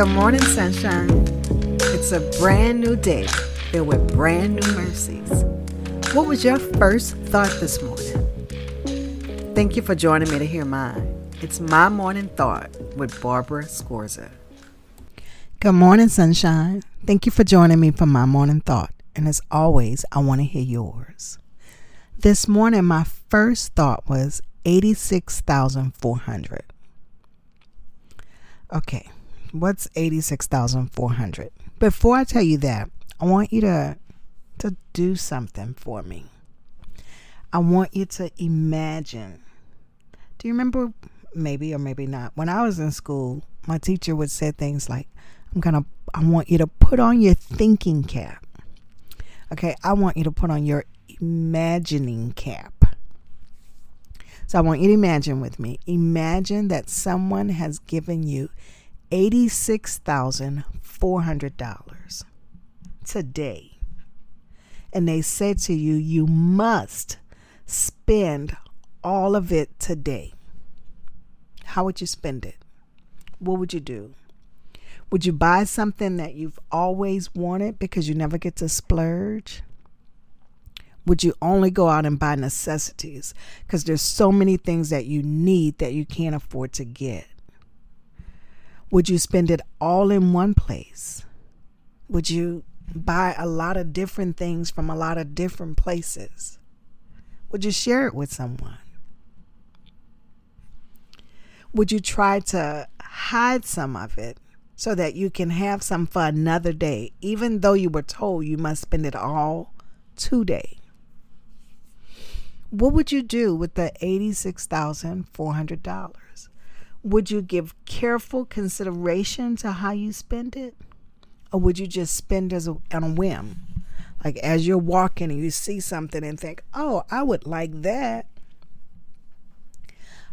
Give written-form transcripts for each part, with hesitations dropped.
Good morning, sunshine. It's a brand new day filled with brand new mercies. What was your first thought this morning? Thank you for joining me to hear mine. It's My Morning Thought with Barbara Scorza. Good morning, sunshine. Thank you for joining me for My Morning Thought. And as always, I want to hear yours. This morning, my first thought was 86,400. Okay, what's 86,400? Before I tell you that, I want you to do something for me. I want you to imagine. Do you remember, maybe or maybe not, when I was in school, my teacher would say things like, I want you to put on your thinking cap. Okay, I want you to put on your imagining cap. So I want you to imagine with me. Imagine that someone has given you $86,400 today. And they said to you, you must spend all of it today. How would you spend it? What would you do? Would you buy something that you've always wanted because you never get to splurge? Would you only go out and buy necessities? Because there's so many things that you need that you can't afford to get. Would you spend it all in one place? Would you buy a lot of different things from a lot of different places? Would you share it with someone? Would you try to hide some of it so that you can have some for another day, even though you were told you must spend it all today? What would you do with the $86,400? Would you give careful consideration to how you spend it? Or would you just spend on a whim? Like as you're walking and you see something and think, oh, I would like that.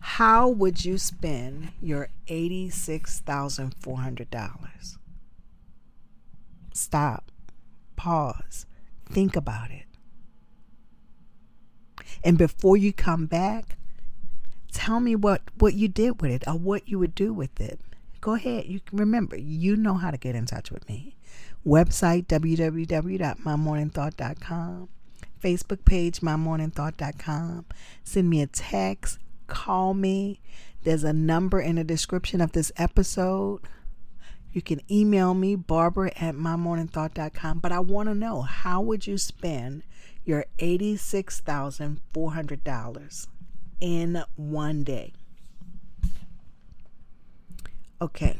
How would you spend your $86,400? Stop. Pause. Think about it. And before you come back, tell me what you did with it or what you would do with it. Go ahead. You remember, you know how to get in touch with me. Website, www.mymorningthought.com. Facebook page, mymorningthought.com. Send me a text. Call me. There's a number in the description of this episode. You can email me, barbara@mymorningthought.com. But I want to know, how would you spend your $86,400 in one day? Okay.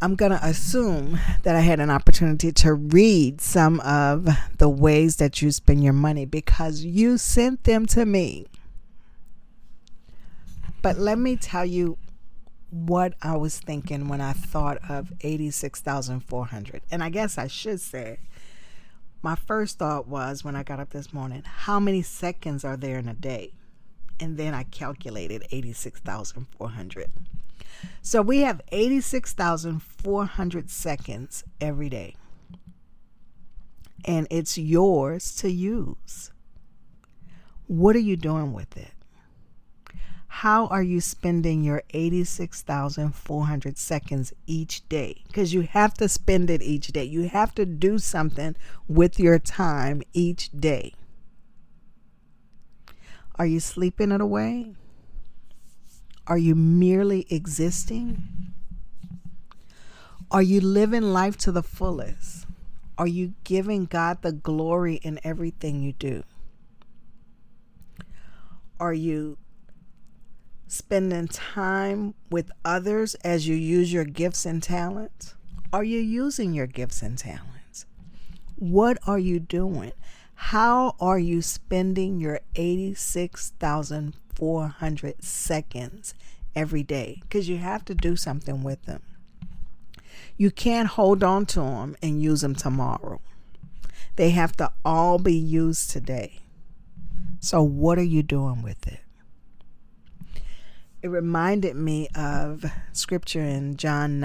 I'm going to assume that I had an opportunity to read some of the ways that you spend your money because you sent them to me. But let me tell you what I was thinking when I thought of $86,400. And I guess I should say, my first thought was when I got up this morning, how many seconds are there in a day? And then I calculated 86,400. So we have 86,400 seconds every day. And it's yours to use. What are you doing with it? How are you spending your 86,400 seconds each day? Because you have to spend it each day. You have to do something with your time each day. Are you sleeping it away? Are you merely existing? Are you living life to the fullest? Are you giving God the glory in everything you do? Are you spending time with others as you use your gifts and talents? Are you using your gifts and talents? What are you doing? How are you spending your 86,400 seconds every day? Because you have to do something with them. You can't hold on to them and use them tomorrow. They have to all be used today. So what are you doing with it? It reminded me of scripture in John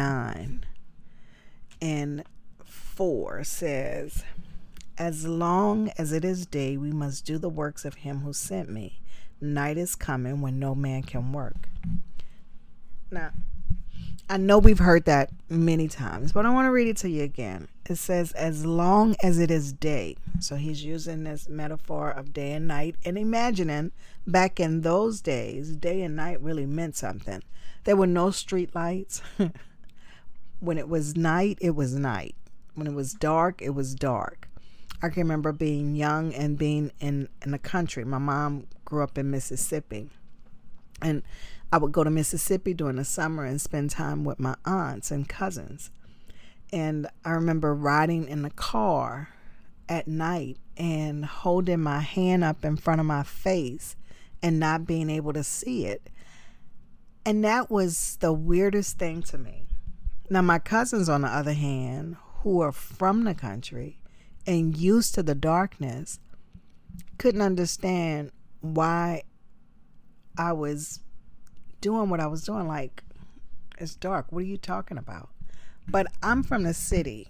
9:4 says, as long as it is day, we must do the works of him who sent me. Night is coming when no man can work. Now, I know we've heard that many times, but I want to read it to you again. It says, as long as it is day. So he's using this metaphor of day and night and imagining back in those days, day and night really meant something. There were no street lights. When it was night, it was night. When it was dark, it was dark. I can remember being young and being in the country. My mom grew up in Mississippi, and I would go to Mississippi during the summer and spend time with my aunts and cousins. And I remember riding in the car at night and holding my hand up in front of my face and not being able to see it. And that was the weirdest thing to me. Now, my cousins, on the other hand, who are from the country and used to the darkness, couldn't understand why I was doing what I was doing. Like, it's dark, what are you talking about? But I'm from the city,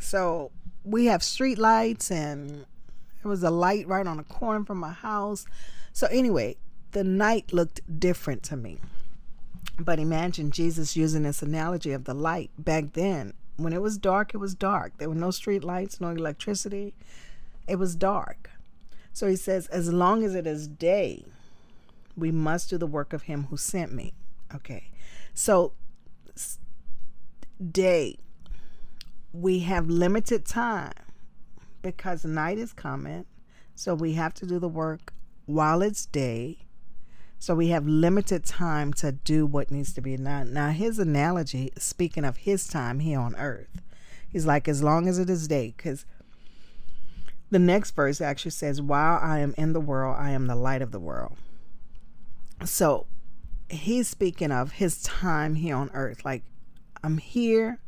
so we have street lights, and there was a light right on the corner from my house. So anyway, the night looked different to me. But imagine Jesus using this analogy of the light back then. When it was dark, it was dark. There were no street lights, no electricity. It was dark. So he says, as long as it is day, we must do the work of him who sent me. Okay. So day, we have limited time because night is coming. So we have to do the work while it's day. So we have limited time to do what needs to be done. Now, his analogy, speaking of his time here on earth, he's like, as long as it is day, because the next verse actually says, while I am in the world, I am the light of the world. So he's speaking of his time here on earth. Like, I'm here.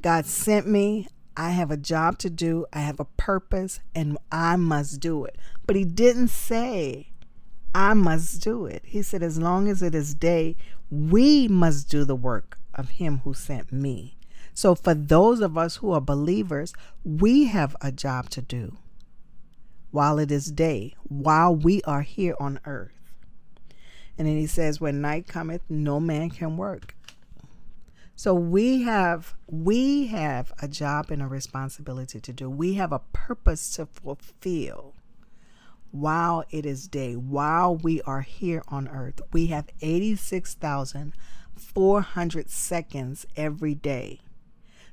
God sent me. I have a job to do. I have a purpose, and I must do it. But he didn't say I must do it. He said, as long as it is day, we must do the work of him who sent me. So for those of us who are believers, we have a job to do while it is day, while we are here on earth. And then he says, when night cometh, no man can work. So we have a job and a responsibility to do. We have a purpose to fulfill. While it is day, while we are here on earth, we have 86,400 seconds every day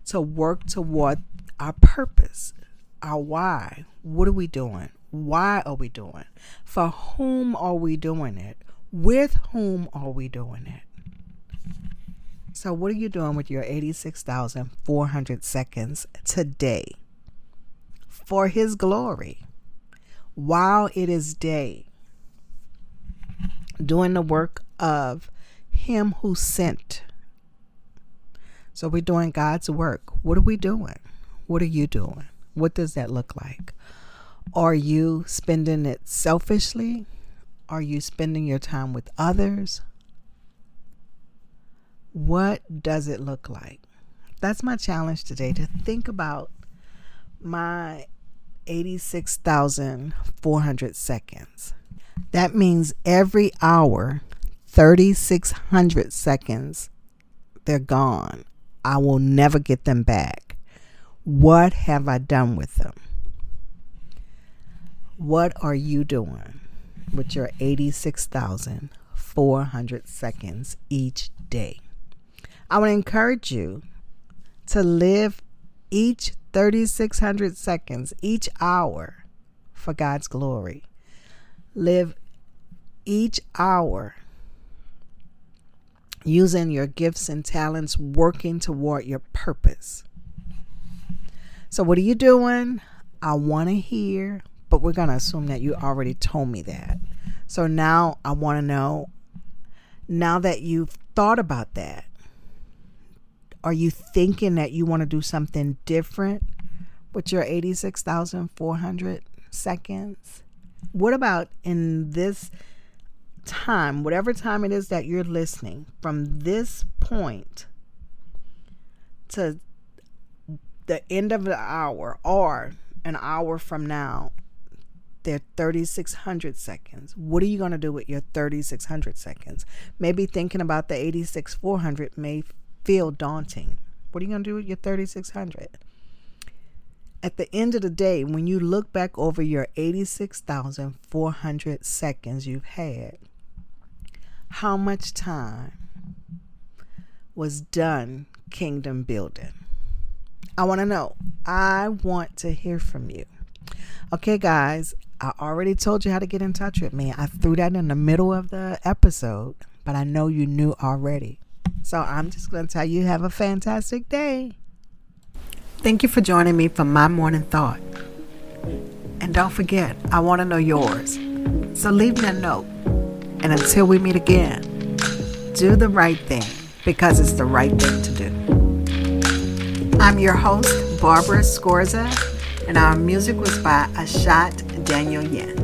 to work toward our purpose, our why. What are we doing? Why are we doing? For whom are we doing it? With whom are we doing it? So what are you doing with your 86,400 seconds today? For his glory. While it is day, doing the work of him who sent. So we're doing God's work. What are we doing? What are you doing? What does that look like? Are you spending it selfishly? Are you spending your time with others? What does it look like? That's my challenge today, to think about my 86,400 seconds. That means every hour, 3,600 seconds, they're gone. I will never get them back. What have I done with them? What are you doing with your 86,400 seconds each day? I want to encourage you to live each 3,600 seconds, each hour, for God's glory. Live each hour using your gifts and talents, working toward your purpose. So what are you doing? I want to hear, but we're going to assume that you already told me that. So now I want to know, now that you've thought about that, are you thinking that you want to do something different with your 86,400 seconds? What about in this time, whatever time it is that you're listening, from this point to the end of the hour or an hour from now, they're 3,600 seconds. What are you going to do with your 3,600 seconds? Maybe thinking about the 86,400 may feel daunting. What are you going to do with your 3,600? At the end of the day, when you look back over your 86,400 seconds you've had, how much time was done kingdom building? I want to know. I want to hear from you. Okay, guys, I already told you how to get in touch with me. I threw that in the middle of the episode, but I know you knew already. So I'm just going to tell you, have a fantastic day. Thank you for joining me for My Morning Thought. And don't forget, I want to know yours. So leave me a note. And until we meet again, do the right thing because it's the right thing to do. I'm your host, Barbara Scorza, and our music was by Ashat Yani.